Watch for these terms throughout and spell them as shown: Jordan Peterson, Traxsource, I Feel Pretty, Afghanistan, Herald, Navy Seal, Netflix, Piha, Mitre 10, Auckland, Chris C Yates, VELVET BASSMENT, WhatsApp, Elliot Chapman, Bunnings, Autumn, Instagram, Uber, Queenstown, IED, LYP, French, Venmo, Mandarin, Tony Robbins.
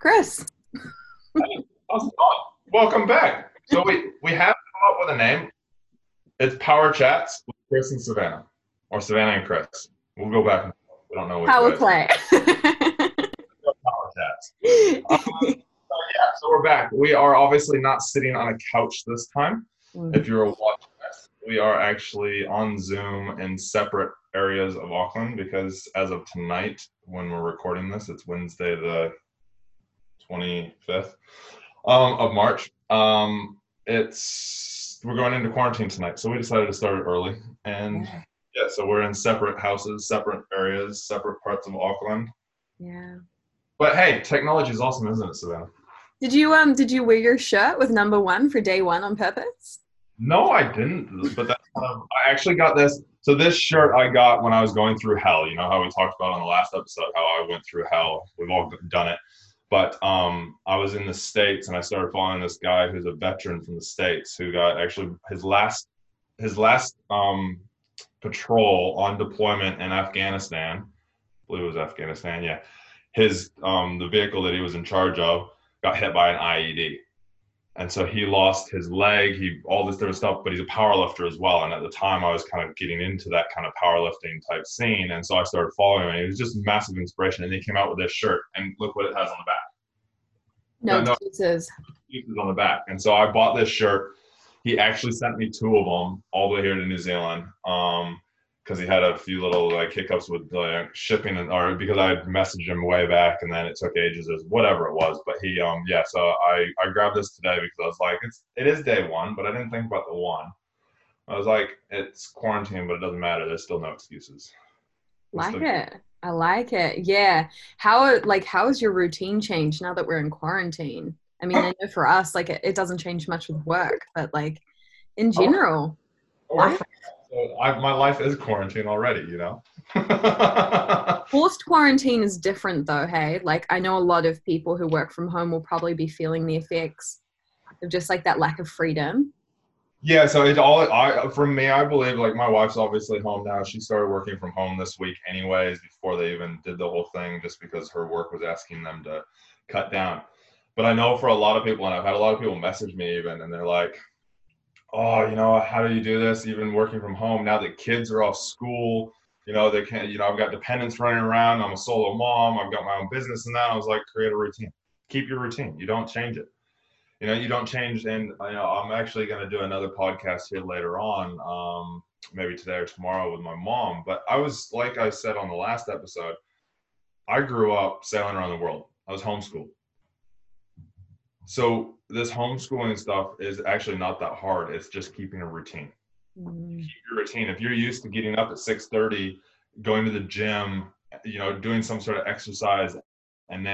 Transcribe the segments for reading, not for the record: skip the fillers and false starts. Chris. Hey, how's it going? Welcome back. So we have come up with a name. It's Power Chats with Chris and Savannah, or Savannah and Chris. We'll go back and forth. We don't know which Power play. Power Chats. So we're back. We are obviously not sitting on a couch this time. Mm. If you're watching this, we are actually on Zoom in separate areas of Auckland because as of tonight, when we're recording this, it's Wednesday the 25th of March. We're going into quarantine tonight, so we decided to start it early. And yeah, so we're in separate houses, separate areas, separate parts of Auckland. Yeah. But hey, technology is awesome, isn't it, Savannah? Did you wear your shirt with number 1 for day 1 on purpose? No, I didn't. But that's I actually got this. So this shirt I got when I was going through hell. You know how we talked about on the last episode how I went through hell. We've all done it. But I was in the States and I started following this guy who's a veteran from the States who got actually his last patrol on deployment in Afghanistan. I believe it was Afghanistan. Yeah, his the vehicle that he was in charge of got hit by an IED, and so he lost his leg. He all this different stuff. But he's a powerlifter as well. And at the time, I was kind of getting into that kind of powerlifting type scene, and so I started following him. And it was just massive inspiration. And he came out with this shirt, and look what it has on the back. No excuses. On the back. And so I bought this shirt. He actually sent me 2 of them all the way here to New Zealand because he had a few little like hiccups with shipping or because I had messaged him way back and then it took ages or whatever it was. But he so I grabbed this today because I was like it is day 1, but I didn't think about the 1. I was like it's quarantine, but it doesn't matter. There's still no excuses. I like it. Yeah. How has your routine changed now that we're in quarantine? I mean, I know for us, like it doesn't change much with work, but like in general. My life is quarantine already, you know? Forced quarantine is different though, hey? Like I know a lot of people who work from home will probably be feeling the effects of just like that lack of freedom. Yeah, so I believe like my wife's obviously home now. She started working from home this week anyways before they even did the whole thing just because her work was asking them to cut down. But I know for a lot of people, and I've had a lot of people message me even, and they're like, oh, you know, how do you do this even working from home? Now that kids are off school, you know, they can't, you know, I've got dependents running around. I'm a solo mom. I've got my own business and that. I was like, create a routine. Keep your routine. You don't change it. You know, you don't change, and you know, I'm actually going to do another podcast here later on, maybe today or tomorrow with my mom. But I was, like I said on the last episode, I grew up sailing around the world. I was homeschooled. So this homeschooling stuff is actually not that hard. It's just keeping a routine. Mm-hmm. Keep your routine. If you're used to getting up at 6:30, going to the gym, you know, doing some sort of exercise, and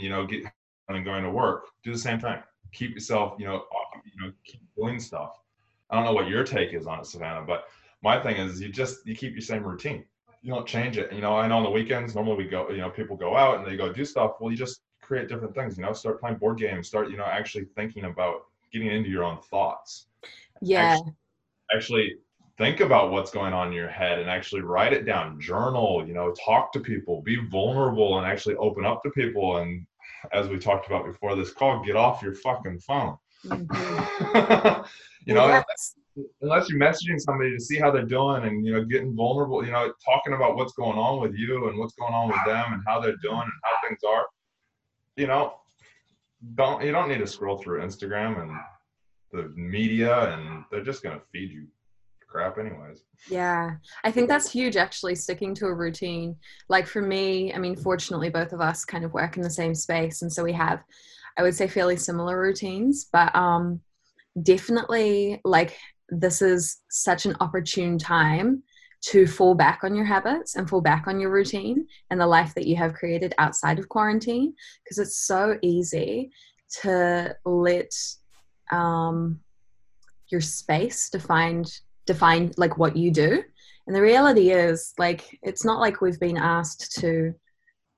you know, get and going to work, do the same thing. Keep yourself, you know, keep doing stuff. I don't know what your take is on it, Savannah, but my thing is you keep your same routine. You don't change it. You know, I know on the weekends, normally we go, you know, people go out and they go do stuff. Well, you just create different things, you know, start playing board games, start, you know, actually thinking about getting into your own thoughts. Yeah. Actually think about what's going on in your head and actually write it down, journal, you know, talk to people, be vulnerable and actually open up to people. And as we talked about before this call, get off your fucking phone. Mm-hmm. You know, unless you're messaging somebody to see how they're doing and, you know, getting vulnerable, you know, talking about what's going on with you and what's going on with them and how they're doing and how things are, you know, you don't need to scroll through Instagram and the media, and they're just going to feed you crap anyways. Yeah. I think that's huge actually, sticking to a routine. Like for me, I mean, fortunately both of us kind of work in the same space. And so we have, I would say fairly similar routines, but definitely like this is such an opportune time to fall back on your habits and fall back on your routine and the life that you have created outside of quarantine. Cause it's so easy to let your space define like what you do. And the reality is like, it's not like we've been asked to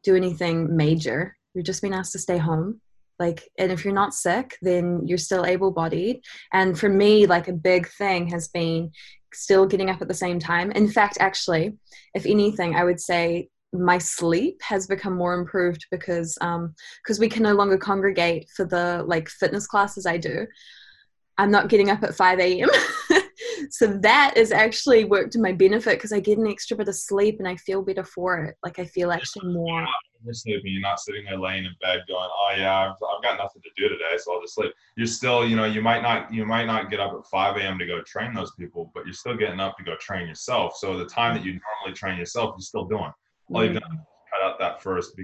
do anything major. You've just been asked to stay home. Like, and if you're not sick, then you're still able-bodied. And for me, like a big thing has been still getting up at the same time. In fact, actually, if anything, I would say my sleep has become more improved because we can no longer congregate for the like fitness classes I do. I'm not getting up at 5 a.m. So that has actually worked to my benefit because I get an extra bit of sleep and I feel better for it. Like I feel actually more. You're sleeping. You're not sitting there laying in bed going, oh yeah, I've got nothing to do today, so I'll just sleep. You're still, you know, you might not get up at 5 a.m. to go train those people, but you're still getting up to go train yourself. So the time that you normally train yourself, you're still doing. All you've done is cut out that first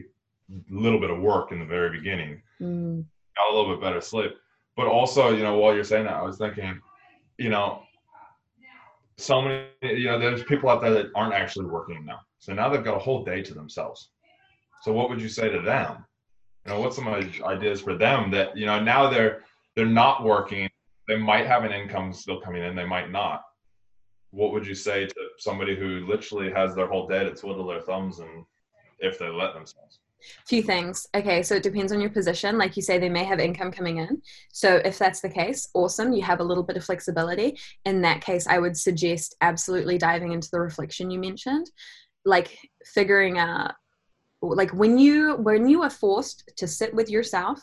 little bit of work in the very beginning. Got a little bit better sleep. But also, you know, while you're saying that, I was thinking, you know, so many, you know, there's people out there that aren't actually working now. So now they've got a whole day to themselves. So what would you say to them? You know, what's some ideas for them that, you know, now they're not working. They might have an income still coming in. They might not. What would you say to somebody who literally has their whole day to twiddle their thumbs and if they let themselves? Few things. Okay, so it depends on your position. Like you say, they may have income coming in. So if that's the case, awesome. You have a little bit of flexibility. In that case, I would suggest absolutely diving into the reflection you mentioned, like figuring out, like when you are forced to sit with yourself,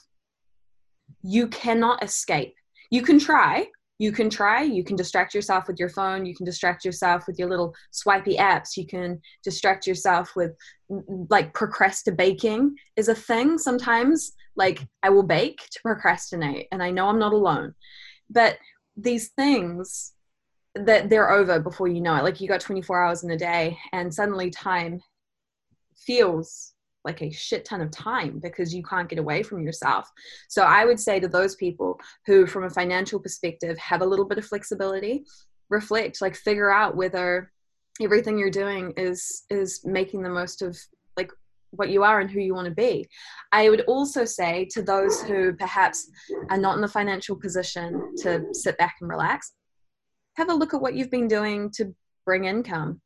you cannot escape. You can try. You can distract yourself with your phone, you can distract yourself with your little swipey apps, you can distract yourself with like procrastinating is a thing sometimes. Like I will bake to procrastinate and I know I'm not alone, but these things that they're over before you know it. Like you got 24 hours in a day and suddenly time feels like a shit ton of time because you can't get away from yourself. So I would say to those people who, from a financial perspective, have a little bit of flexibility, reflect, like figure out whether everything you're doing is making the most of like what you are and who you want to be. I would also say to those who perhaps are not in the financial position to sit back and relax, have a look at what you've been doing to bring income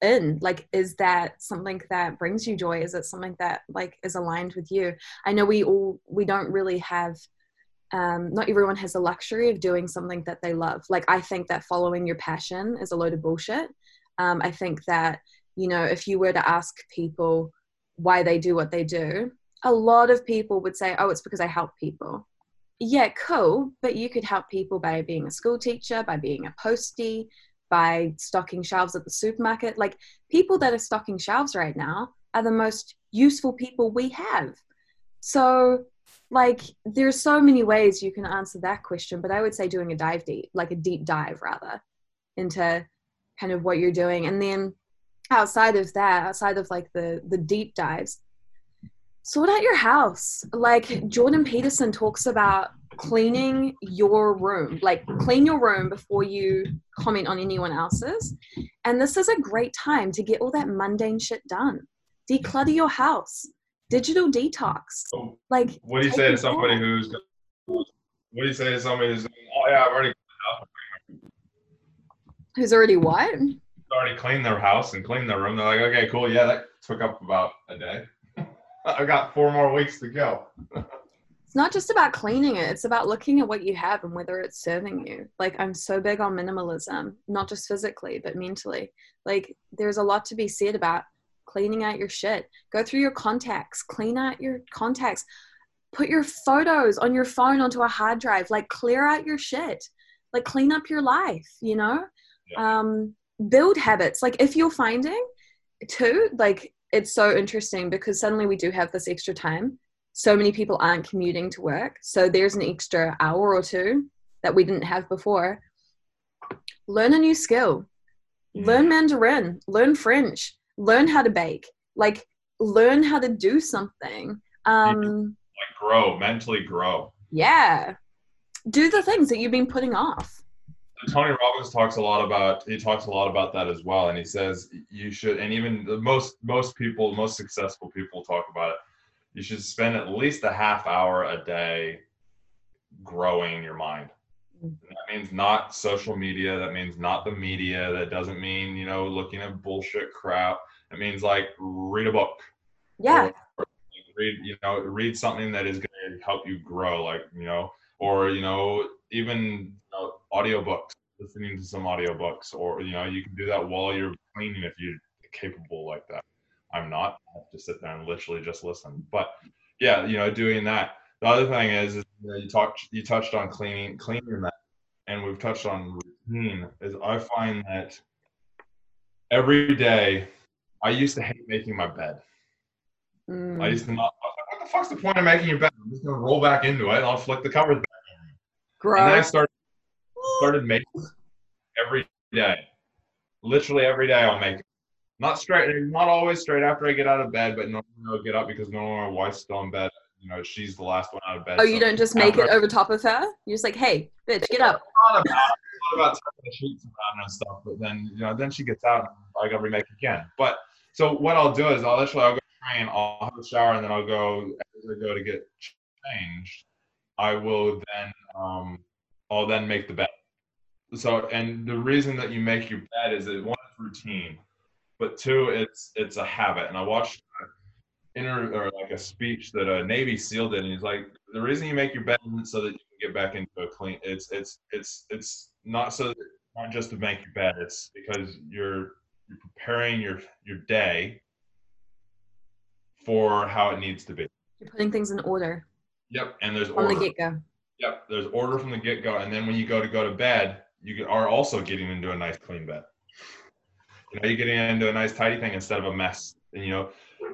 in. Like, is that something that brings you joy? Is it something that like is aligned with you? I know we don't really have not everyone has the luxury of doing something that they love. Like I think that following your passion is a load of bullshit. I think that, you know, if you were to ask people why they do what they do, a lot of people would say, oh, it's because I help people. Yeah, cool, but you could help people by being a school teacher, by being a postie, by stocking shelves at the supermarket. Like people that are stocking shelves right now are the most useful people we have. So like there's so many ways you can answer that question, but I would say doing a deep dive into kind of what you're doing. And then outside of that, outside of like the deep dives, sort out your house. Like Jordan Peterson talks about cleaning your room, like clean your room before you comment on anyone else's. And this is a great time to get all that mundane shit done. Declutter your house, digital detox. Like, what do you say to somebody who's? What do you say to somebody who's? Oh yeah, I've already cleaned up. Who's already what? Already cleaned their house and cleaned their room. They're like, okay, cool, yeah, that took up about a day. I got 4 more weeks to go. It's not just about cleaning it. It's about looking at what you have and whether it's serving you. Like I'm so big on minimalism, not just physically, but mentally. Like there's a lot to be said about cleaning out your shit. Go through your contacts, clean out your contacts, put your photos on your phone onto a hard drive, like clear out your shit, like clean up your life, you know, yeah. Build habits. Like if you're finding too, like it's so interesting because suddenly we do have this extra time. So many people aren't commuting to work. So there's an extra hour or two that we didn't have before. Learn a new skill. Learn Mandarin. Learn French. Learn how to bake. Like, learn how to do something. Like grow, mentally grow. Yeah. Do the things that you've been putting off. Tony Robbins talks a lot about that as well. And he says you should, and even the most people, most successful people talk about it. You should spend at least a half hour a day growing your mind. And that means not social media. That means not the media. That doesn't mean, you know, looking at bullshit crap. It means like read a book. Yeah. Or read something that is going to help you grow. Like, you know, or, you know, even audiobooks, listening to some audiobooks, or, you know, you can do that while you're cleaning if you're capable like that. I'm not. I have to sit there and literally just listen. But yeah, you know, doing that. The other thing is you know, you touched on cleaning that, and we've touched on routine. Is I find that every day, I used to hate making my bed. I used to not. I was like, what the fuck's the point of making your bed? I'm just gonna roll back into it. And I'll flick the covers back in. Gross. And then I started making every day. Literally every day I'll make it. Not always straight after I get out of bed, but normally I'll get up because normally my wife's still in bed. You know, she's the last one out of bed. Oh, so you don't just make it over top of her? You're just like, hey, bitch, get up. About turning the sheets around and stuff, but then, you know, then she gets out and I gotta remake again. But so what I'll do is I'll go train, I'll have a shower, and then as I go to get changed, I will then I'll then make the bed. So, and the reason that you make your bed is that one, it's routine, but two, it's a habit. And I watched a speech that a Navy SEAL did, and he's like, the reason you make your bed isn't so that you can get back into a clean. It's not so that, not just to make your bed. It's because you're preparing your day for how it needs to be. You're putting things in order. Yep, and there's order from the get go. Yep, there's order from the get go, and then when you go to bed, you are also getting into a nice clean bed. You know, you're getting into a nice tidy thing instead of a mess. And you know,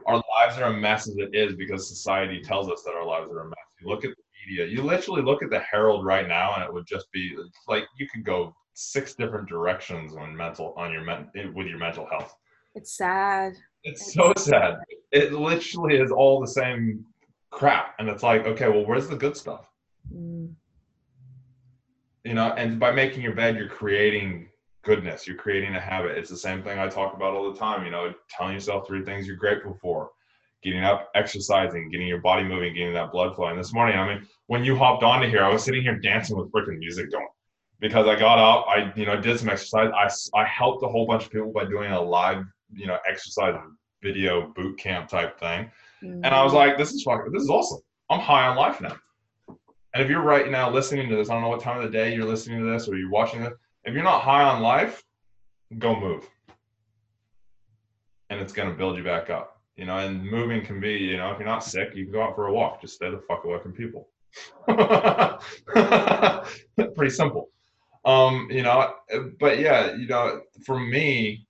our lives are a mess as it is because society tells us that our lives are a mess. You look at the media, you literally look at the Herald right now, and it would just be like you could go 6 different directions with your mental health. It's sad. It's so sad. It literally is all the same crap, and it's like, okay, well, where's the good stuff? You know, and by making your bed, you're creating goodness. You're creating a habit. It's the same thing I talk about all the time. You know, telling yourself 3 things you're grateful for. Getting up, exercising, getting your body moving, getting that blood flowing. This morning, I mean, when you hopped onto here, I was sitting here dancing with freaking music going. Because I got up, I, you know, did some exercise. I helped a whole bunch of people by doing a live, you know, exercise video boot camp type thing. Mm-hmm. And I was like, this is awesome. I'm high on life now. And if you're right now listening to this, I don't know what time of the day you're listening to this or you're watching this. If you're not high on life, go move. And it's going to build you back up. You know, and moving can be, you know, if you're not sick, you can go out for a walk. Just stay the fuck away from people. Pretty simple. You know, but yeah, you know, for me,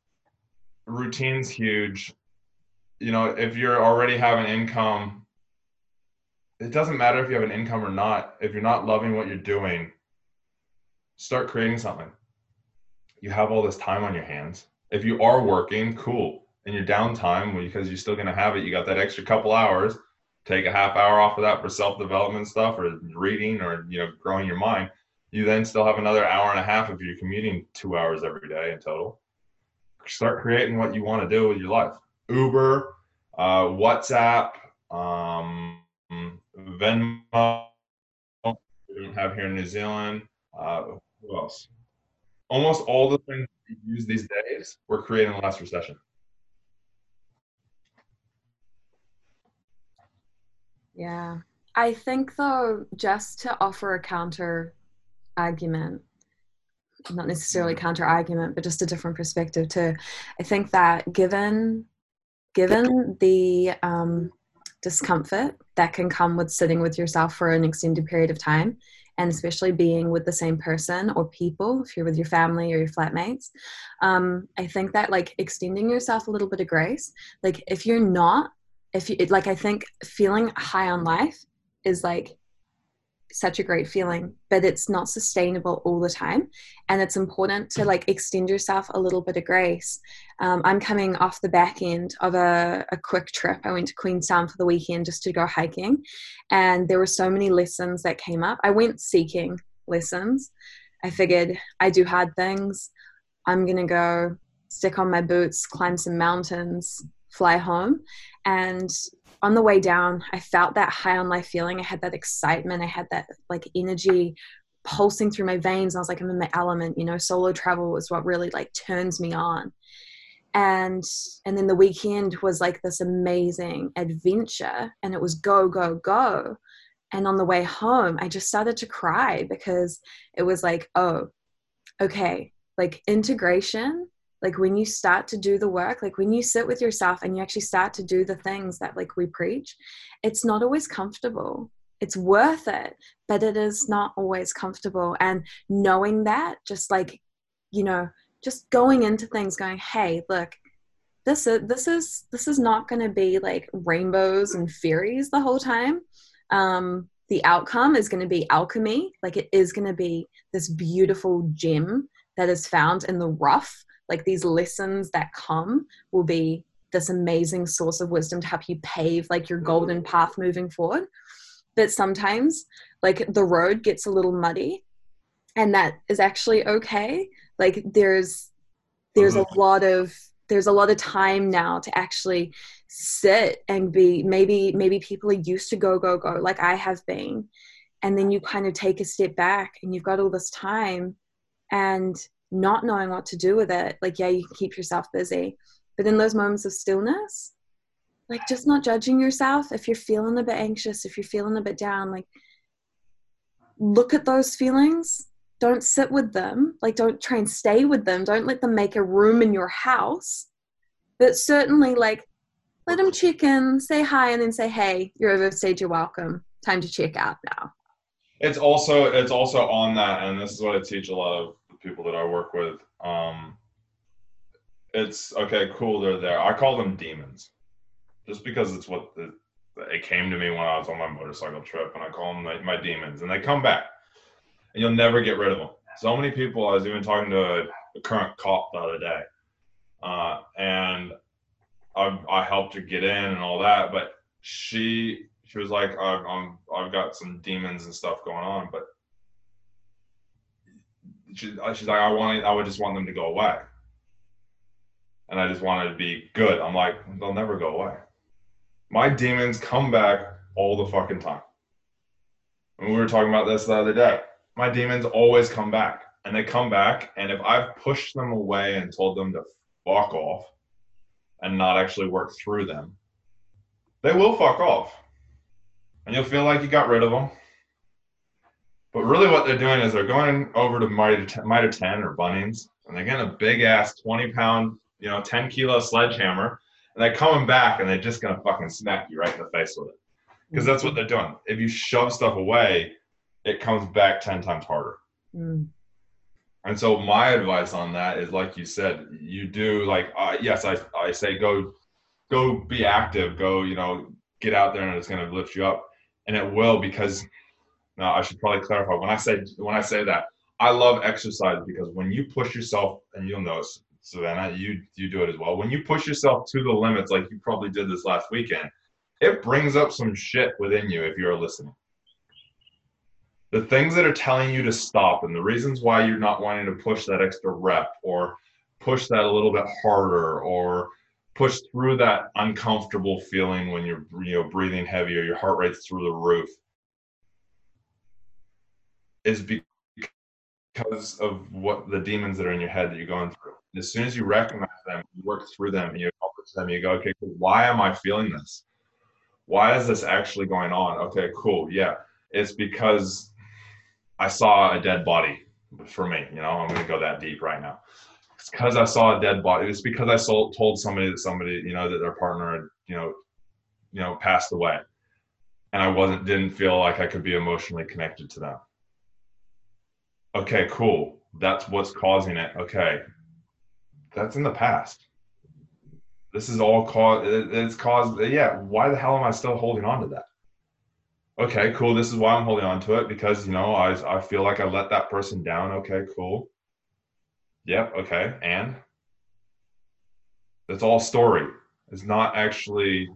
routine's huge. You know, if you already have an income, it doesn't matter if you have an income or not. If you're not loving what you're doing, start creating something. You have all this time on your hands. If you are working, cool. In your downtime, because you're still going to have it, you got that extra couple hours, take a half hour off of that for self-development stuff or reading or, you know, growing your mind. You then still have another hour and a half if you're commuting 2 hours every day in total. Start creating what you want to do with your life. Uber, WhatsApp, Venmo, we don't have here in New Zealand. Who else? Almost all the things we use these days were created in the last recession. Yeah, I think though, just to offer a counter argument, not necessarily counter argument, but just a different perspective too. I think that given the discomfort that can come with sitting with yourself for an extended period of time, and especially being with the same person or people, if you're with your family or your flatmates, I think that like extending yourself a little bit of grace, like I think feeling high on life is like such a great feeling, but it's not sustainable all the time. And it's important to like extend yourself a little bit of grace. I'm coming off the back end of a quick trip. I went to Queenstown for the weekend just to go hiking. And there were so many lessons that came up. I went seeking lessons. I figured I do hard things. I'm going to go stick on my boots, climb some mountains, fly home. And on the way down, I felt that high on life feeling. I had that excitement. I had that like energy pulsing through my veins. I was like, I'm in my element, you know, solo travel is what really like turns me on. And then the weekend was like this amazing adventure, and it was go, go, go. And on the way home, I just started to cry because it was like, oh, okay. Like integration like when you start to do the work, like when you sit with yourself and you actually start to do the things that like we preach, it's not always comfortable. It's worth it, but it is not always comfortable. And knowing that, just like, you know, just going into things going, hey, look, this is not going to be like rainbows and fairies the whole time. The outcome is going to be alchemy. Like it is going to be this beautiful gem that is found in the rough. Like these lessons that come will be this amazing source of wisdom to help you pave like your golden path moving forward. But sometimes like the road gets a little muddy, and that is actually okay. Like there's a lot of time now to actually sit and be, maybe people are used to go, like I have been. And then you kind of take a step back and you've got all this time and not knowing what to do with it. Like, yeah, you can keep yourself busy, but in those moments of stillness, like just not judging yourself. If you're feeling a bit anxious, if you're feeling a bit down, like look at those feelings. Don't sit with them. Like don't try and stay with them. Don't let them make a room in your house, but certainly like let them check in, say hi, and then say, hey, you're overstayed your welcome. Time to check out now. It's also on that. And this is what I teach a lot of people that I work with. It's okay, cool. They're there. I call them demons just because it's what it came to me when I was on my motorcycle trip, and I call them my demons, and they come back. And you'll never get rid of them. So many people, I was even talking to a current cop the other day, and I helped her get in and all that, but she was like, I've got some demons and stuff going on, but she's like, I would just want them to go away, and I just wanted to be good. I'm like, they'll never go away. My demons come back all the fucking time. And we were talking about this the other day. My demons always come back, and they come back. And if I've pushed them away and told them to fuck off and not actually work through them, they will fuck off, and you'll feel like you got rid of them. But really what they're doing is they're going over to Mitre 10 or Bunnings, and they're getting a big ass 20 pound, 10 kilo sledgehammer, and they're coming back, and they're just going to fucking smack you right in the face with it. Because that's what they're doing. If you shove stuff away, it comes back 10 times harder. Mm. And so my advice on that is, like you said, you do like, yes, I say, go be active, go, get out there, and it's going to lift you up. And it will, because now I should probably clarify when I say that I love exercise, because when you push yourself, and you'll know, Savannah, you do it as well. When you push yourself to the limits, like you probably did this last weekend, it brings up some shit within you. If you're listening, the things that are telling you to stop and the reasons why you're not wanting to push that extra rep or push that a little bit harder or push through that uncomfortable feeling when you're breathing heavy or your heart rate's through the roof, is because of what the demons that are in your head that you're going through. And as soon as you recognize them, you work through them, and you accomplish them, you go, okay, cool. Why am I feeling this? Why is this actually going on? Okay, cool. Yeah. It's because I saw a dead body. For me, I'm going to go that deep right now. It's because I saw a dead body. It's because I told somebody that that their partner had, passed away, and I didn't feel like I could be emotionally connected to them. Okay, cool. That's what's causing it. Okay. That's in the past. This is all caused. Yeah. Why the hell am I still holding on to that? Okay, cool. This is why I'm holding on to it, because, I feel like I let that person down. Okay, cool. Yep. Okay. And that's all story. It's not actually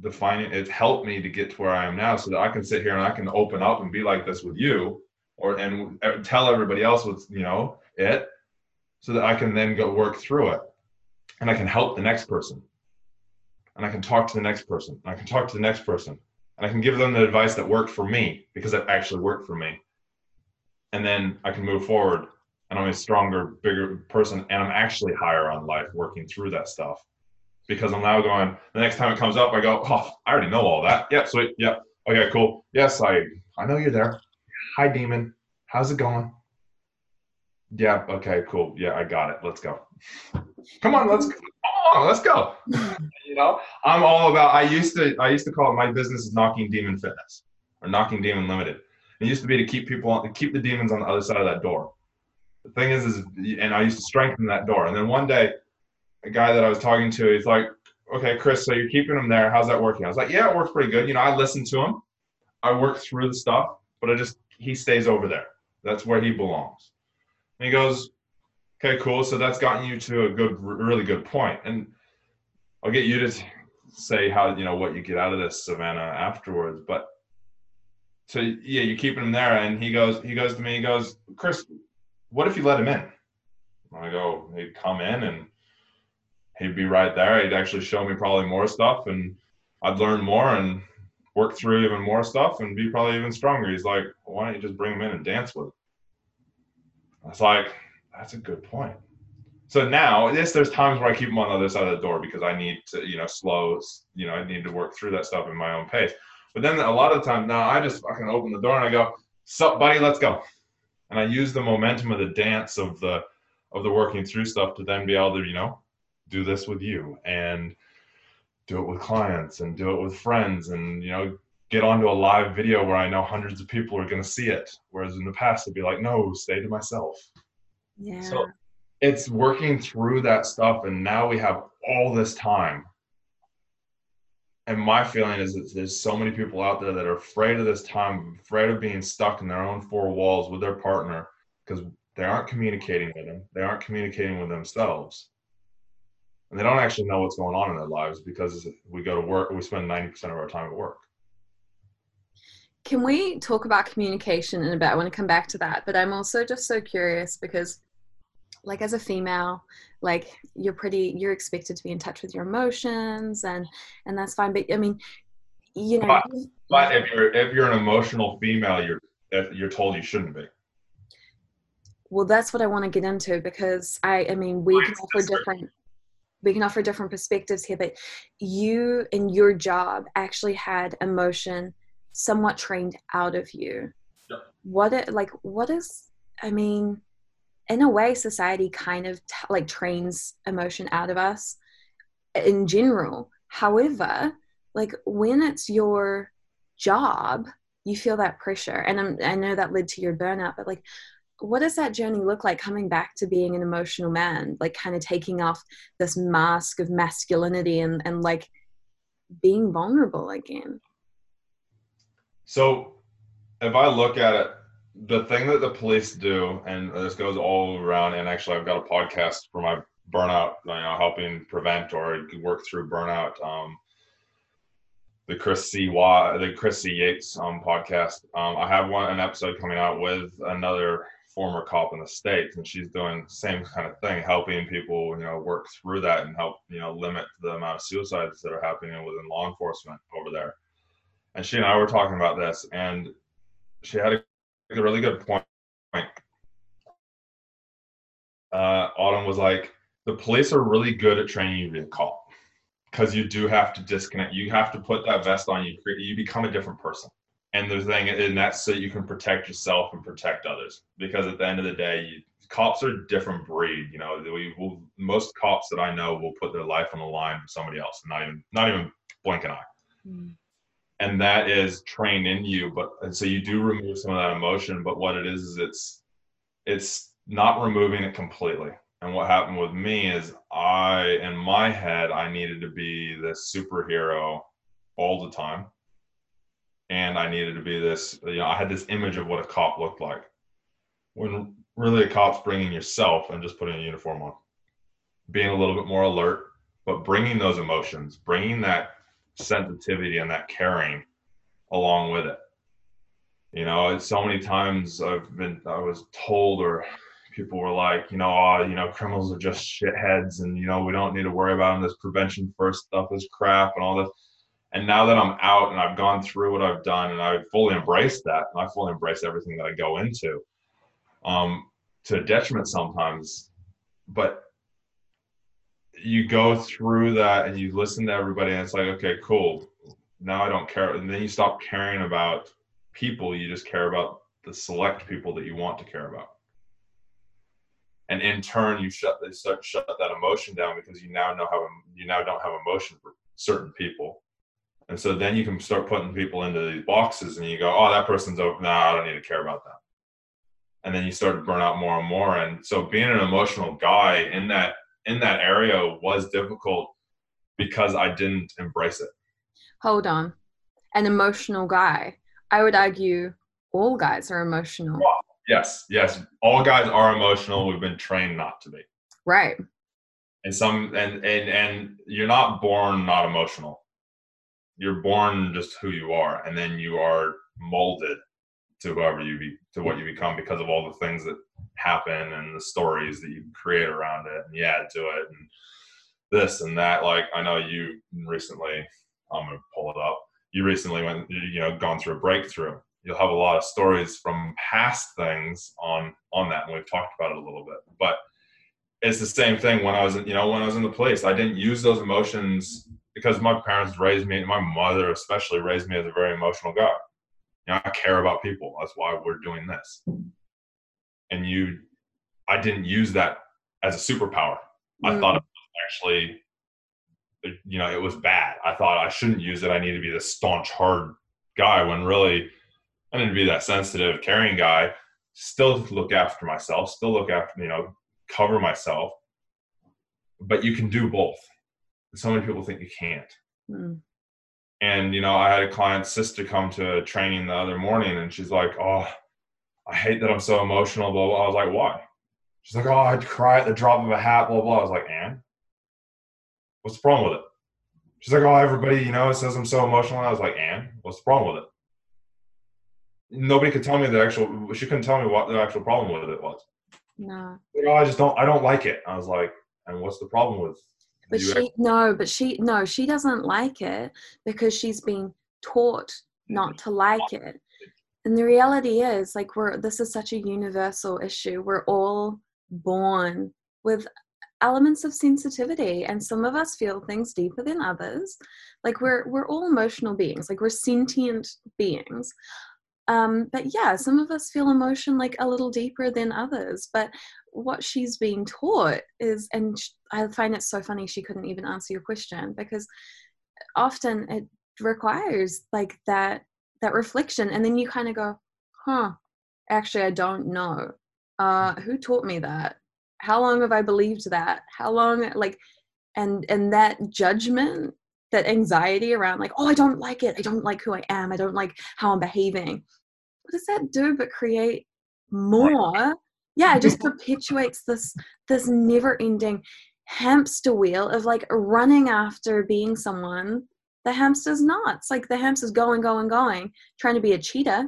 defining. It helped me to get to where I am now, so that I can sit here and I can open up and be like this with you, and tell everybody else what's, it, so that I can then go work through it, and I can help the next person, and I can talk to the next person, and I can talk to the next person. And I can give them the advice that worked for me, because it actually worked for me. And then I can move forward, and I'm a stronger, bigger person, and I'm actually higher on life working through that stuff, because I'm now going, the next time it comes up, I go, oh, I already know all that. Yep, sweet. Yep. Okay, cool. Yes, I know you're there. Hi, demon. How's it going? Yeah. Okay, cool. Yeah, I got it. Let's go. Come on, let's go. Come on, let's go. You know, I'm all about, I used to call it, my business is Knocking Demon Fitness or Knocking Demon Limited. It used to be to keep people on, to keep the demons on the other side of that door. The thing is, and I used to strengthen that door. And then one day, a guy that I was talking to, he's like, okay, Chris, so you're keeping them there. How's that working? I was like, yeah, it works pretty good. You know, I listen to him. I work through the stuff, but he stays over there. That's where he belongs. And he goes, okay, cool. So that's gotten you to a good, really good point. And I'll get you to say how, you know, what you get out of this, Savannah, afterwards. But so yeah, you're keeping him there. And he goes to me, he goes, Chris, what if you let him in? And I go, he'd come in and he'd be right there. He'd actually show me probably more stuff, and I'd learn more and work through even more stuff and be probably even stronger. He's like, well, why don't you just bring him in and dance with him? I was like, that's a good point. So now, yes, there's times where I keep him on the other side of the door because I need to, you know, slow, you know, I need to work through that stuff in my own pace. But then a lot of the time now I just fucking open the door and I go, sup, buddy, let's go. And I use the momentum of the dance of the working through stuff to then be able to, you know, do this with you and do it with clients and do it with friends and, you know, get onto a live video where I know hundreds of people are going to see it. Whereas in the past, it'd be like, no, stay to myself. Yeah. So it's working through that stuff. And now we have all this time. And my feeling is that there's so many people out there that are afraid of this time, afraid of being stuck in their own four walls with their partner because they aren't communicating with them. They aren't communicating with themselves. And they don't actually know what's going on in their lives because we go to work, we spend 90% of our time at work. Can we talk about communication in a bit? I want to come back to that, but I'm also just so curious because like as a female, like you're expected to be in touch with your emotions and that's fine. But I mean, you know, but if you're an emotional female, you're told you shouldn't be. Well, that's what I want to get into because I mean, we can offer different perspectives here, but you and your job actually had emotion somewhat trained out of you. Yep. In a way, society kind of trains emotion out of us in general. However, like when it's your job, you feel that pressure. And I know that led to your burnout, but like, what does that journey look like coming back to being an emotional man, like kind of taking off this mask of masculinity and like being vulnerable again? So if I look at it, the thing that the police do, and this goes all around, and actually I've got a podcast for my burnout, you know, helping prevent or work through burnout, the Chris C Yates podcast. I have an episode coming out with another former cop in the States, and she's doing the same kind of thing, helping people, you know, work through that and help, you know, limit the amount of suicides that are happening within law enforcement over there. And she and I were talking about this, and she had a really good point. Autumn was like, the police are really good at training you to be a cop because you do have to disconnect. You have to put that vest on. You become a different person. And the thing, and that's so you can protect yourself and protect others. Because at the end of the day, cops are a different breed. You know, most cops that I know will put their life on the line for somebody else, and not even blink an eye. Mm. And that is trained in you, and so you do remove some of that emotion. But what it is it's not removing it completely. And what happened with me is in my head, I needed to be this superhero all the time, and I needed to be this. You know, I had this image of what a cop looked like, when really a cop's bringing yourself and just putting a uniform on, being a little bit more alert, but bringing those emotions, bringing that sensitivity and that caring along with it. You know, it's so many times I was told, or people were like, you know, oh, you know, criminals are just shitheads, and you know, we don't need to worry about them. This prevention first stuff is crap and all this. And now that I'm out and I've gone through what I've done, and I fully embrace that, and I fully embrace everything that I go into, to detriment sometimes, but you go through that and you listen to everybody, and it's like, okay, cool, now I don't care. And then you stop caring about people. You just care about the select people that you want to care about. And in turn, you start to shut that emotion down, because you now know how, you now don't have emotion for certain people. And so then you can start putting people into these boxes, and you go, oh, that person's over. Nah, I don't need to care about them. And then you start to burn out more and more. And so being an emotional guy in that area was difficult because I didn't embrace it. Hold on. An emotional guy. I would argue all guys are emotional. Well, yes. All guys are emotional. We've been trained not to be. Right. And and you're not born not emotional. You're born just who you are, and then you are molded to whoever you be, to what you become, because of all the things that happen and the stories that you create around it, and you add to it, and this and that. Like, I know you recently, I'm going to pull it up. You recently gone through a breakthrough. You'll have a lot of stories from past things on that. And we've talked about it a little bit, but it's the same thing. When I was in the police, I didn't use those emotions because my parents raised me, and my mother especially raised me as a very emotional guy. You know, I care about people. That's why we're doing this. And I didn't use that as a superpower. I thought it was actually, it was bad. I thought I shouldn't use it. I need to be this staunch, hard guy, when really I need to be that sensitive, caring guy. Still look after myself. Still look after, cover myself. But you can do both. So many people think you can't. Mm. And, I had a client's sister come to a training the other morning, and she's like, oh, I hate that I'm so emotional, blah, blah. I was like, why? She's like, oh, I'd cry at the drop of a hat, blah, blah. I was like, and? What's the problem with it? She's like, oh, everybody, says I'm so emotional. And I was like, and? What's the problem with it? Nobody could tell me she couldn't tell me what the actual problem with it was. No. Like, oh, I don't like it. I was like, and what's the problem with it? But she doesn't like it because she's been taught not to like it. And the reality is, like, this is such a universal issue. We're all born with elements of sensitivity, and some of us feel things deeper than others. Like, we're all emotional beings. Like, we're sentient beings. But yeah, some of us feel emotion like a little deeper than others. But what she's being taught is, and I find it so funny she couldn't even answer your question, because often it requires like that reflection, and then you kind of go, actually, I don't know. Who taught me that? How long have I believed that? How long, like, and that judgment, that anxiety around, like, oh, I don't like it. I don't like who I am. I don't like how I'm behaving. What does that do but create more? Yeah, it just perpetuates this never-ending hamster wheel of, like, running after being someone. The hamster's not. It's like the hamster's going, going, going, trying to be a cheetah.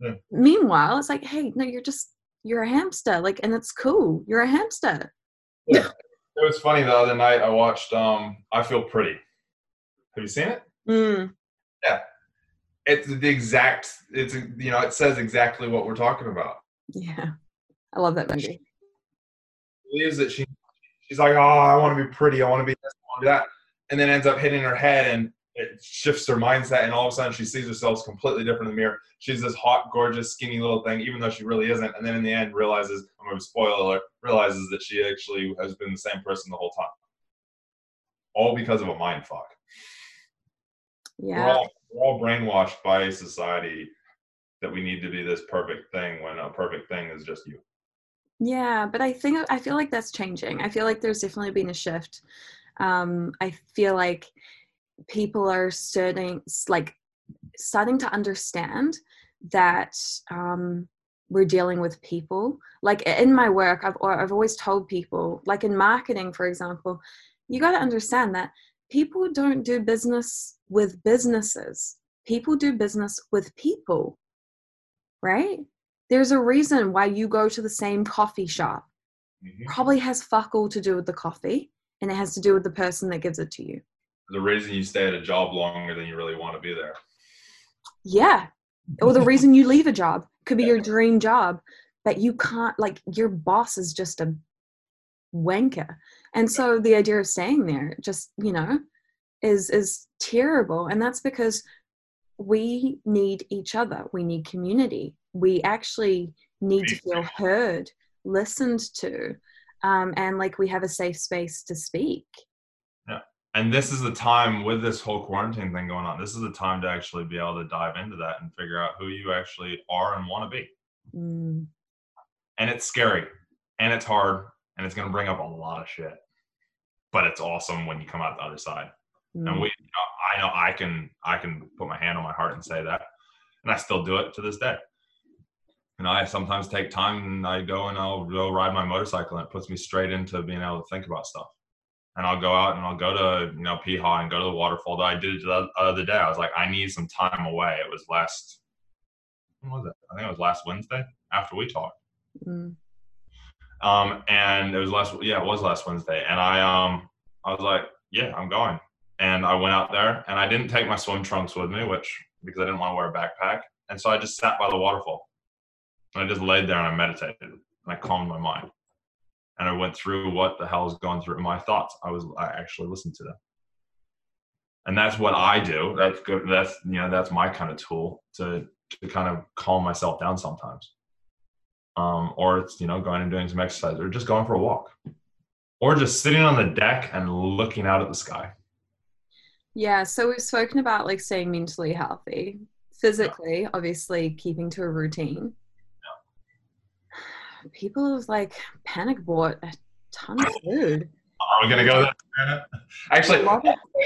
Yeah. Meanwhile, it's like, hey, no, you're a hamster. Like, and it's cool. You're a hamster. Yeah. It was funny the other night. I watched I Feel Pretty. Have you seen it? Mm. Yeah. It says exactly what we're talking about. Yeah. I love that movie. She believes that she's like, oh, I want to be pretty. I want to be this, I want to do that. And then ends up hitting her head, and it shifts her mindset. And all of a sudden she sees herself completely different in the mirror. She's this hot, gorgeous, skinny little thing, even though she really isn't. And then in the end realizes, I'm going to spoil alert, realizes that she actually has been the same person the whole time. All because of a mind fuck. Yeah. We're all brainwashed by society that we need to be this perfect thing, when a perfect thing is just you. Yeah, but I feel like that's changing. I feel like there's definitely been a shift. I feel like people are starting to understand that we're dealing with people. Like, in my work, I've always told people, like in marketing, for example, you got to understand that people don't do business with businesses. People do business with people, right? There's a reason why you go to the same coffee shop. Mm-hmm. Probably has fuck all to do with the coffee, and it has to do with the person that gives it to you. The reason you stay at a job longer than you really want to be there. Yeah. Or the reason you leave a job. Could be your dream job, but you can't, like, your boss is just a wanker. And so the idea of staying there just, is terrible. And that's because we need each other. We need community. We actually need to feel heard. listened to, and like we have a safe space to speak. Yeah. And this is the time with this whole quarantine thing going on. This is the time to actually be able to dive into that and figure out who you actually are and want to be. Mm. And it's scary and it's hard and it's going to bring up a lot of shit, but it's awesome when you come out the other side. Mm. And we, you know I can put my hand on my heart and say that. And I still do it to this day. And I sometimes take time and I go and I'll go ride my motorcycle, and it puts me straight into being able to think about stuff. And I'll go out and I'll go to, you know, Piha and go to the waterfall that I did the other day. I was like, I need some time away. It was last, when was it? I think it was last Wednesday after we talked. Mm. And it was last Wednesday. And I was like, yeah, I'm going. And I went out there and I didn't take my swim trunks with me, because I didn't want to wear a backpack. And so I just sat by the waterfall. And I just laid there and I meditated and I calmed my mind. And I went through what the hell was going through my thoughts. I actually listened to them. And that's what I do. That's good. That's, you know, that's my kind of tool to kind of calm myself down sometimes. Or it's, you know, going and doing some exercise or just going for a walk or just sitting on the deck and looking out at the sky. Yeah. So we've spoken about like staying mentally healthy, physically, yeah. Obviously keeping to a routine. Yeah. People have like panic bought a ton of food. Are we going to go there? Actually,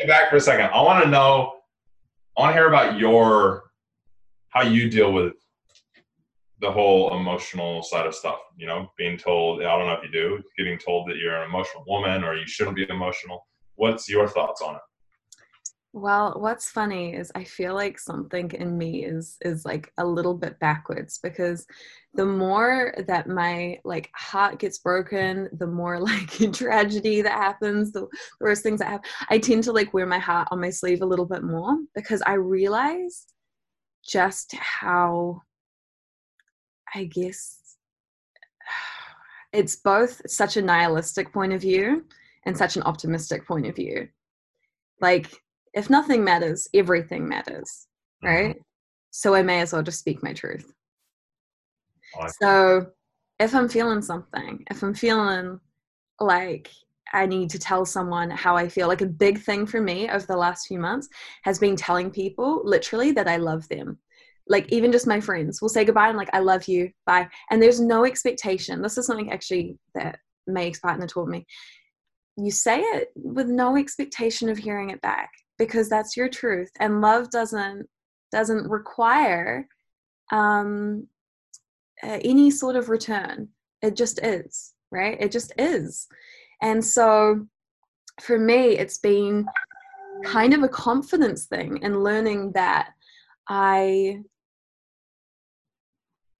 back for a second. I want to hear about how you deal with the whole emotional side of stuff, you know, being told, I don't know if you do, getting told that you're an emotional woman or you shouldn't be emotional. What's your thoughts on it? Well, what's funny is I feel like something in me is like a little bit backwards, because the more that my like heart gets broken, the more like tragedy that happens, the worst things that happen, I tend to like wear my heart on my sleeve a little bit more, because I realize just how, I guess, it's both such a nihilistic point of view and such an optimistic point of view. Like, if nothing matters, everything matters, right? Mm-hmm. So I may as well just speak my truth. So if I'm feeling something, if I'm feeling like I need to tell someone how I feel, like a big thing for me over the last few months has been telling people literally that I love them. Like even just my friends will say goodbye and like, I love you, bye. And there's no expectation. This is something actually that my ex-partner taught me. You say it with no expectation of hearing it back, because that's your truth. And love doesn't require any sort of return. It just is, right? It just is. And so for me, it's been kind of a confidence thing in learning that I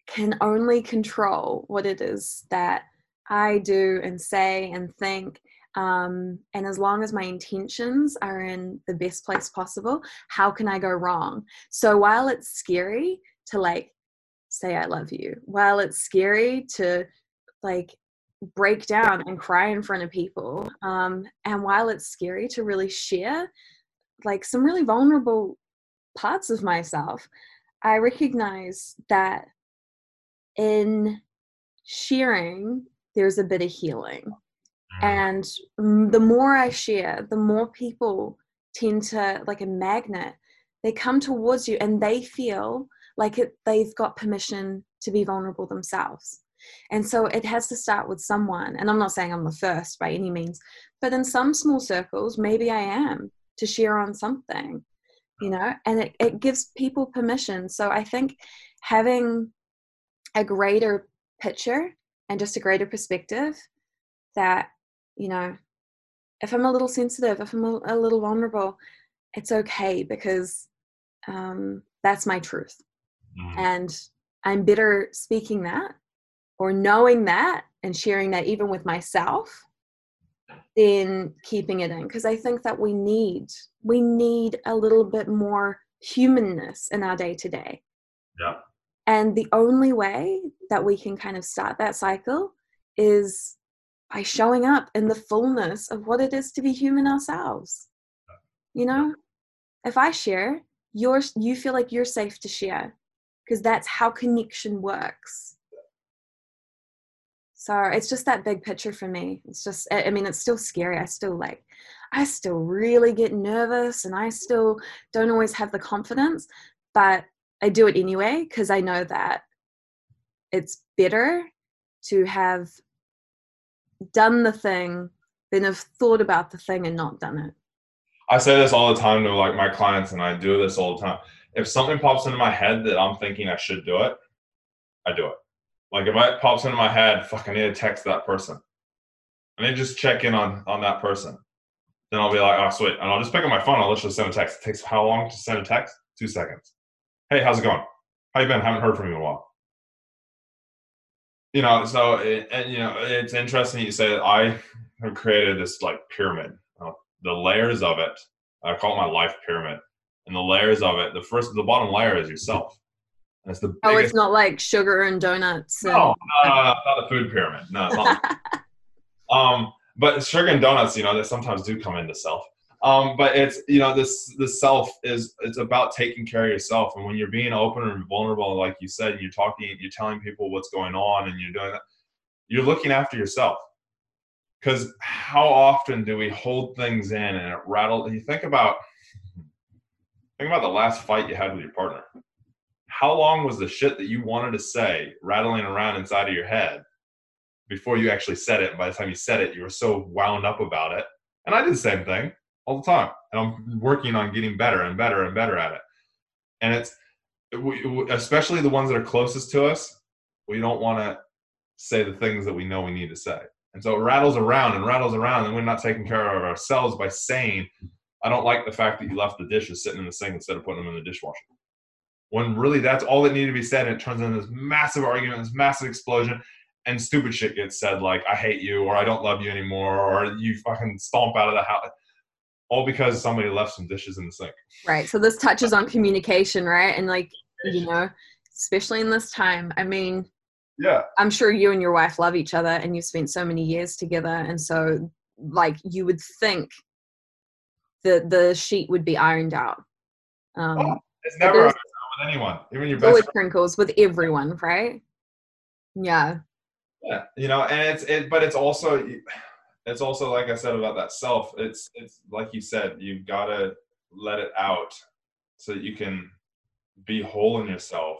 can only control what it is that I do and say and think. And as long as my intentions are in the best place possible, how can I go wrong? So while it's scary to like say I love you, while it's scary to like break down and cry in front of people, and while it's scary to really share like some really vulnerable parts of myself, I recognize that in sharing there's a bit of healing. And the more I share, the more people tend to, like a magnet, they come towards you and they feel like they've got permission to be vulnerable themselves. And so it has to start with someone. And I'm not saying I'm the first by any means, but in some small circles, maybe I am, to share on something, you know, and it gives people permission. So I think having a greater picture and just a greater perspective that, you know, if I'm a little sensitive, if I'm a little vulnerable, it's okay, because that's my truth. Mm-hmm. And I'm better speaking that or knowing that and sharing that even with myself than keeping it in. Because I think that we need a little bit more humanness in our day to day. Yeah. And the only way that we can kind of start that cycle is by showing up in the fullness of what it is to be human ourselves. You know, if I share, you feel like you're safe to share, because that's how connection works. So it's just that big picture for me. It's just, I mean, it's still scary. I still really get nervous and I still don't always have the confidence, but I do it anyway because I know that it's better to have done the thing than have thought about the thing and not done it. I say this all the time to like my clients, and I do this all the time. If something pops into my head that I'm thinking I should do it, I do it. Like if it pops into my head, fuck, I need to text that person. I need to just check in on that person. Then I'll be like, oh, sweet. And I'll just pick up my phone. I'll literally send a text. It takes how long to send a text? 2 seconds. Hey, how's it going? How you been? Haven't heard from you in a while. You know, so, and you know, it's interesting you say that I have created this like pyramid. The layers of it, I call it my life pyramid. And the layers of it, the bottom layer is yourself. And it's the biggest... Oh, it's not like sugar and donuts. And... No, it's not a food pyramid. No, it's not. But sugar and donuts, you know, they sometimes do come into self. But it's, you know, the self is, it's about taking care of yourself. And when you're being open and vulnerable, like you said, and you're talking, you're telling people what's going on and you're doing that, you're looking after yourself. Because how often do we hold things in and it rattles? You think about the last fight you had with your partner. How long was the shit that you wanted to say rattling around inside of your head before you actually said it? And by the time you said it, you were so wound up about it. And I did the same thing all the time. And I'm working on getting better and better and better at it. And it's, especially the ones that are closest to us, we don't want to say the things that we know we need to say. And so it rattles around, and we're not taking care of ourselves by saying, I don't like the fact that you left the dishes sitting in the sink instead of putting them in the dishwasher. When really that's all that needed to be said, and it turns into this massive argument, this massive explosion, and stupid shit gets said like, I hate you, or I don't love you anymore, or you fucking stomp out of the house. All because somebody left some dishes in the sink. Right, so this touches on communication, right? And like, you know, especially in this time, I mean... Yeah, I'm sure you and your wife love each other and you've spent so many years together. And so like you would think that the sheet would be ironed out. It's never ironed out with anyone, even your best friend. It crinkles with everyone, right? Yeah. Yeah. You know, and but it's also like I said about that self, it's like you said, you've got to let it out so that you can be whole in yourself.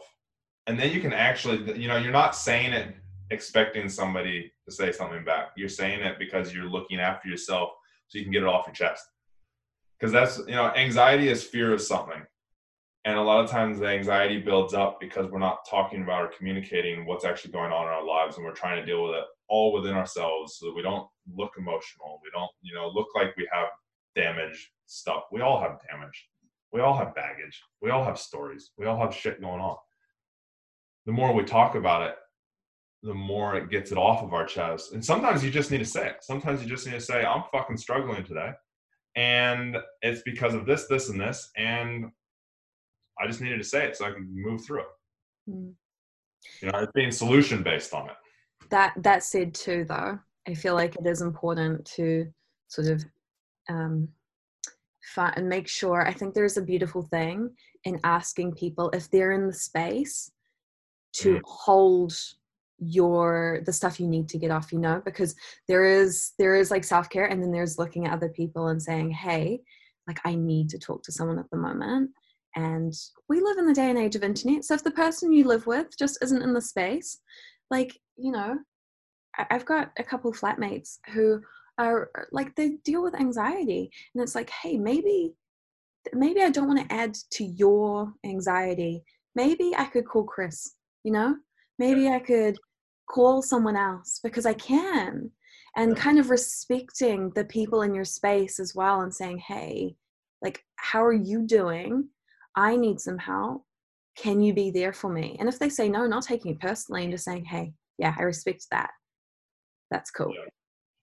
And then you can actually, you know, you're not saying it expecting somebody to say something back. You're saying it because you're looking after yourself so you can get it off your chest. Because that's, you know, anxiety is fear of something. And a lot of times the anxiety builds up because we're not talking about or communicating what's actually going on in our lives. And we're trying to deal with it all within ourselves so that we don't look emotional. We don't, you know, look like we have damaged stuff. We all have damage. We all have baggage. We all have stories. We all have shit going on. The more we talk about it, the more it gets it off of our chest. And sometimes you just need to say it. Sometimes you just need to say, I'm fucking struggling today. And it's because of this, this, and this. And I just needed to say it so I can move through it. Mm. You know, it's being solution based on it. That said too, though, I feel like it is important to sort of and make sure. I think there's a beautiful thing in asking people if they're in the space to hold the stuff you need to get off, you know, because there is like self-care, and then there's looking at other people and saying, hey, like I need to talk to someone at the moment. And we live in the day and age of internet. So if the person you live with just isn't in the space, like, you know, I've got a couple flatmates who are like, they deal with anxiety, and it's like, hey, maybe I don't want to add to your anxiety. Maybe I could call Chris. You know, maybe I could call someone else because I can, and kind of respecting the people in your space as well and saying, hey, like, how are you doing? I need some help. Can you be there for me? And if they say no, not taking it personally and just saying, hey, yeah, I respect that. That's cool. Yeah.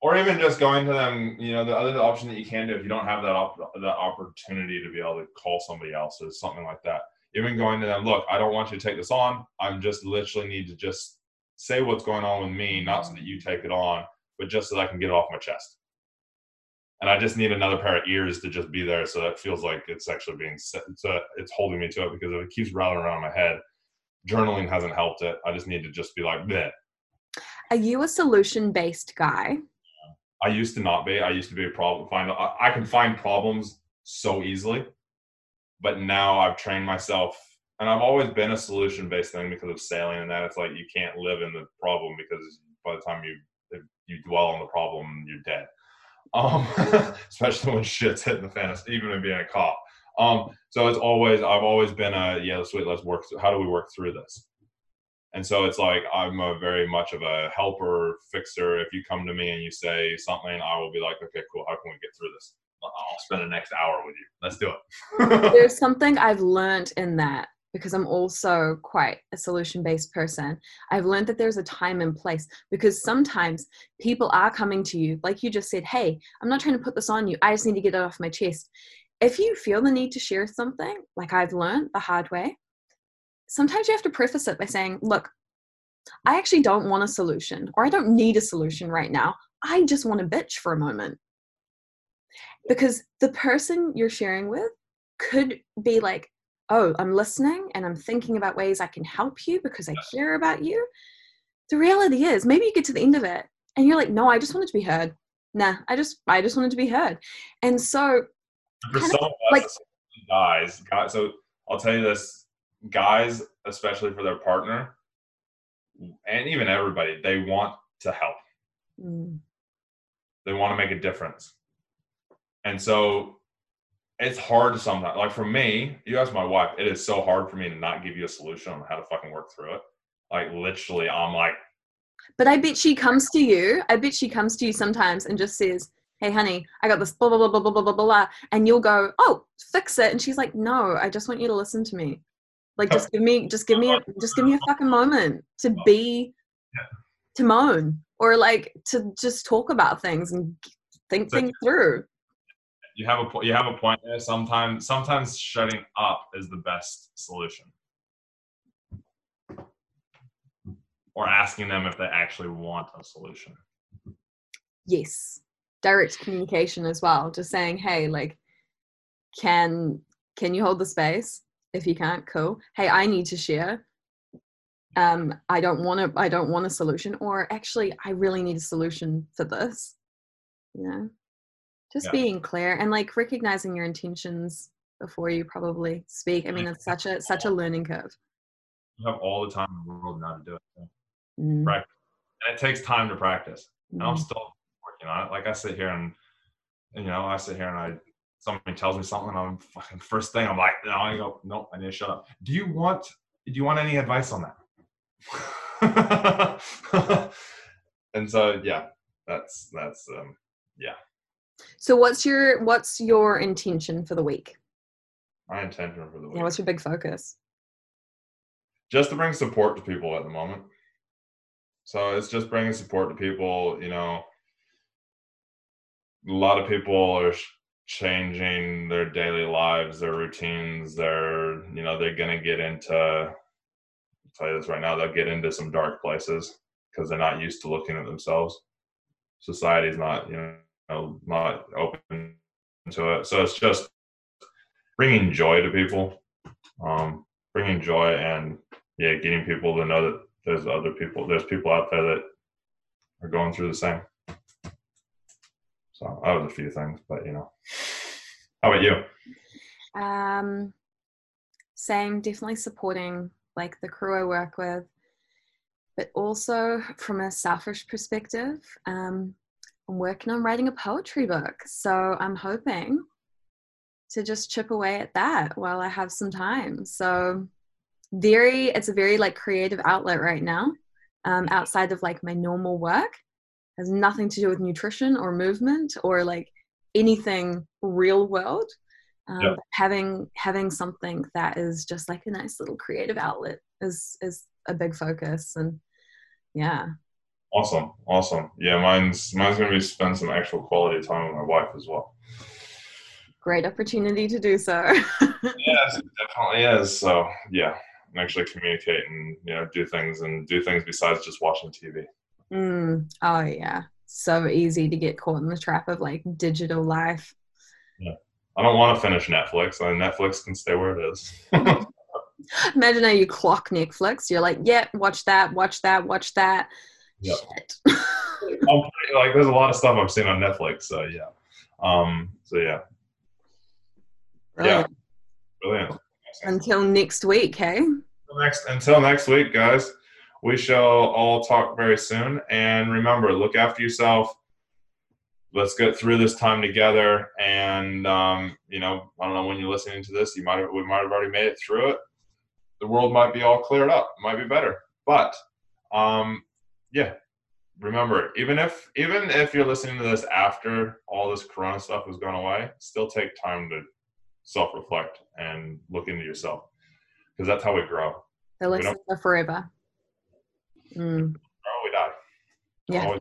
Or even just going to them, you know, the other option that you can do if you don't have that opportunity to be able to call somebody else or something like that. Even going to them, look, I don't want you to take this on. I'm just literally need to just say what's going on with me, not so that you take it on, but just so that I can get it off my chest. And I just need another pair of ears to just be there so that it feels like it's actually being said. So it's holding me to it, because if it keeps rattling around in my head, journaling hasn't helped it. I just need to just be like, bleh. Are you a solution-based guy? I used to not be. I used to be a problem finder. I can find problems so easily, but now I've trained myself, and I've always been a solution-based thing because of sailing and that. It's like you can't live in the problem because by the time you dwell on the problem, you're dead. Especially when shit's hitting the fan, even in being a cop. So it's always, I've always been let's work. How do we work through this? And so it's like, I'm a very much of a helper, fixer. If you come to me and you say something, I will be like, okay, cool. How can we get through this? I'll spend the next hour with you. Let's do it. There's something I've learned in that, because I'm also quite a solution-based person. I've learned that there's a time and place, because sometimes people are coming to you, like you just said, hey, I'm not trying to put this on you. I just need to get it off my chest. If you feel the need to share something, like I've learned the hard way, sometimes you have to preface it by saying, look, I actually don't want a solution, or I don't need a solution right now. I just want to bitch for a moment. Because the person you're sharing with could be like, oh, I'm listening and I'm thinking about ways I can help you because I care about you. The reality is, maybe you get to the end of it and you're like, no, I just wanted to be heard. Nah, I just wanted to be heard. And so for some of us, guys, so I'll tell you this, guys, especially for their partner and even everybody, they want to help. Mm. They want to make a difference. And so it's hard sometimes. Like for me, you ask my wife, it is so hard for me to not give you a solution on how to fucking work through it. Like literally, I'm like. But I bet she comes to you. I bet she comes to you sometimes and just says, hey, honey, I got this blah, blah, blah, blah, blah, blah, blah. And you'll go, oh, fix it. And she's like, no, I just want you to listen to me. Like, just give me a fucking moment to moan, or like to just talk about things and think things through. You have a point there. Sometimes shutting up is the best solution, or asking them if they actually want a solution. Yes, direct communication as well. Just saying, hey, like, can you hold the space? If you can't, cool. Hey, I need to share. I don't want a solution, or actually, I really need a solution for this. You know. Just being clear and like recognizing your intentions before you probably speak. I mean, it's such a learning curve. You have all the time in the world now to do it. Practice. And it takes time to practice. And I'm still working on it. Like I sit here and somebody tells me something, I'm fucking first thing. I'm like, no, I go, nope, I need to shut up. Do you want any advice on that? And so, yeah, that's. So what's your intention for the week? My intention for the week. Yeah, what's your big focus? Just to bring support to people at the moment. So it's just bringing support to people. You know, a lot of people are changing their daily lives, their routines. They're going to get into, I'll tell you this right now, they'll get into some dark places because they're not used to looking at themselves. Society's not, not open to it. So it's just bringing joy to people, bringing joy and getting people to know that there's people out there that are going through the same. So that was a few things, but how about you? Same, definitely supporting like the crew I work with, but also from a selfish perspective, I'm working on writing a poetry book, so I'm hoping to just chip away at that while I have some time. So it's a very like creative outlet right now, outside of like my normal work. It has nothing to do with nutrition or movement or like anything real world. Having something that is just like a nice little creative outlet is a big focus, and yeah. Awesome. Yeah, mine's going to be spend some actual quality time with my wife as well. Great opportunity to do so. Yes, it definitely is. So, yeah, and actually communicate and, do things besides just watching TV. Oh, yeah. So easy to get caught in the trap of, like, digital life. Yeah. I don't want to finish Netflix. I mean, Netflix can stay where it is. Imagine how you clock Netflix. You're like, yeah, watch that. Yep. Shit. Like, there's a lot of stuff I've seen on Netflix. So yeah. Brilliant. Yeah. Brilliant. Until next week, hey? Until next week, guys. We shall all talk very soon. And remember, look after yourself. Let's get through this time together. And, I don't know when you're listening to this. We might have already made it through it. The world might be all cleared up. It might be better. But, remember, even if you're listening to this after all this corona stuff has gone away, still take time to self-reflect and look into yourself, because that's how we grow. The lessons are forever. Mm. We die. Yeah.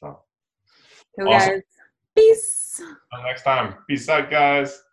So, awesome. Guys, peace. Until next time. Peace out, guys.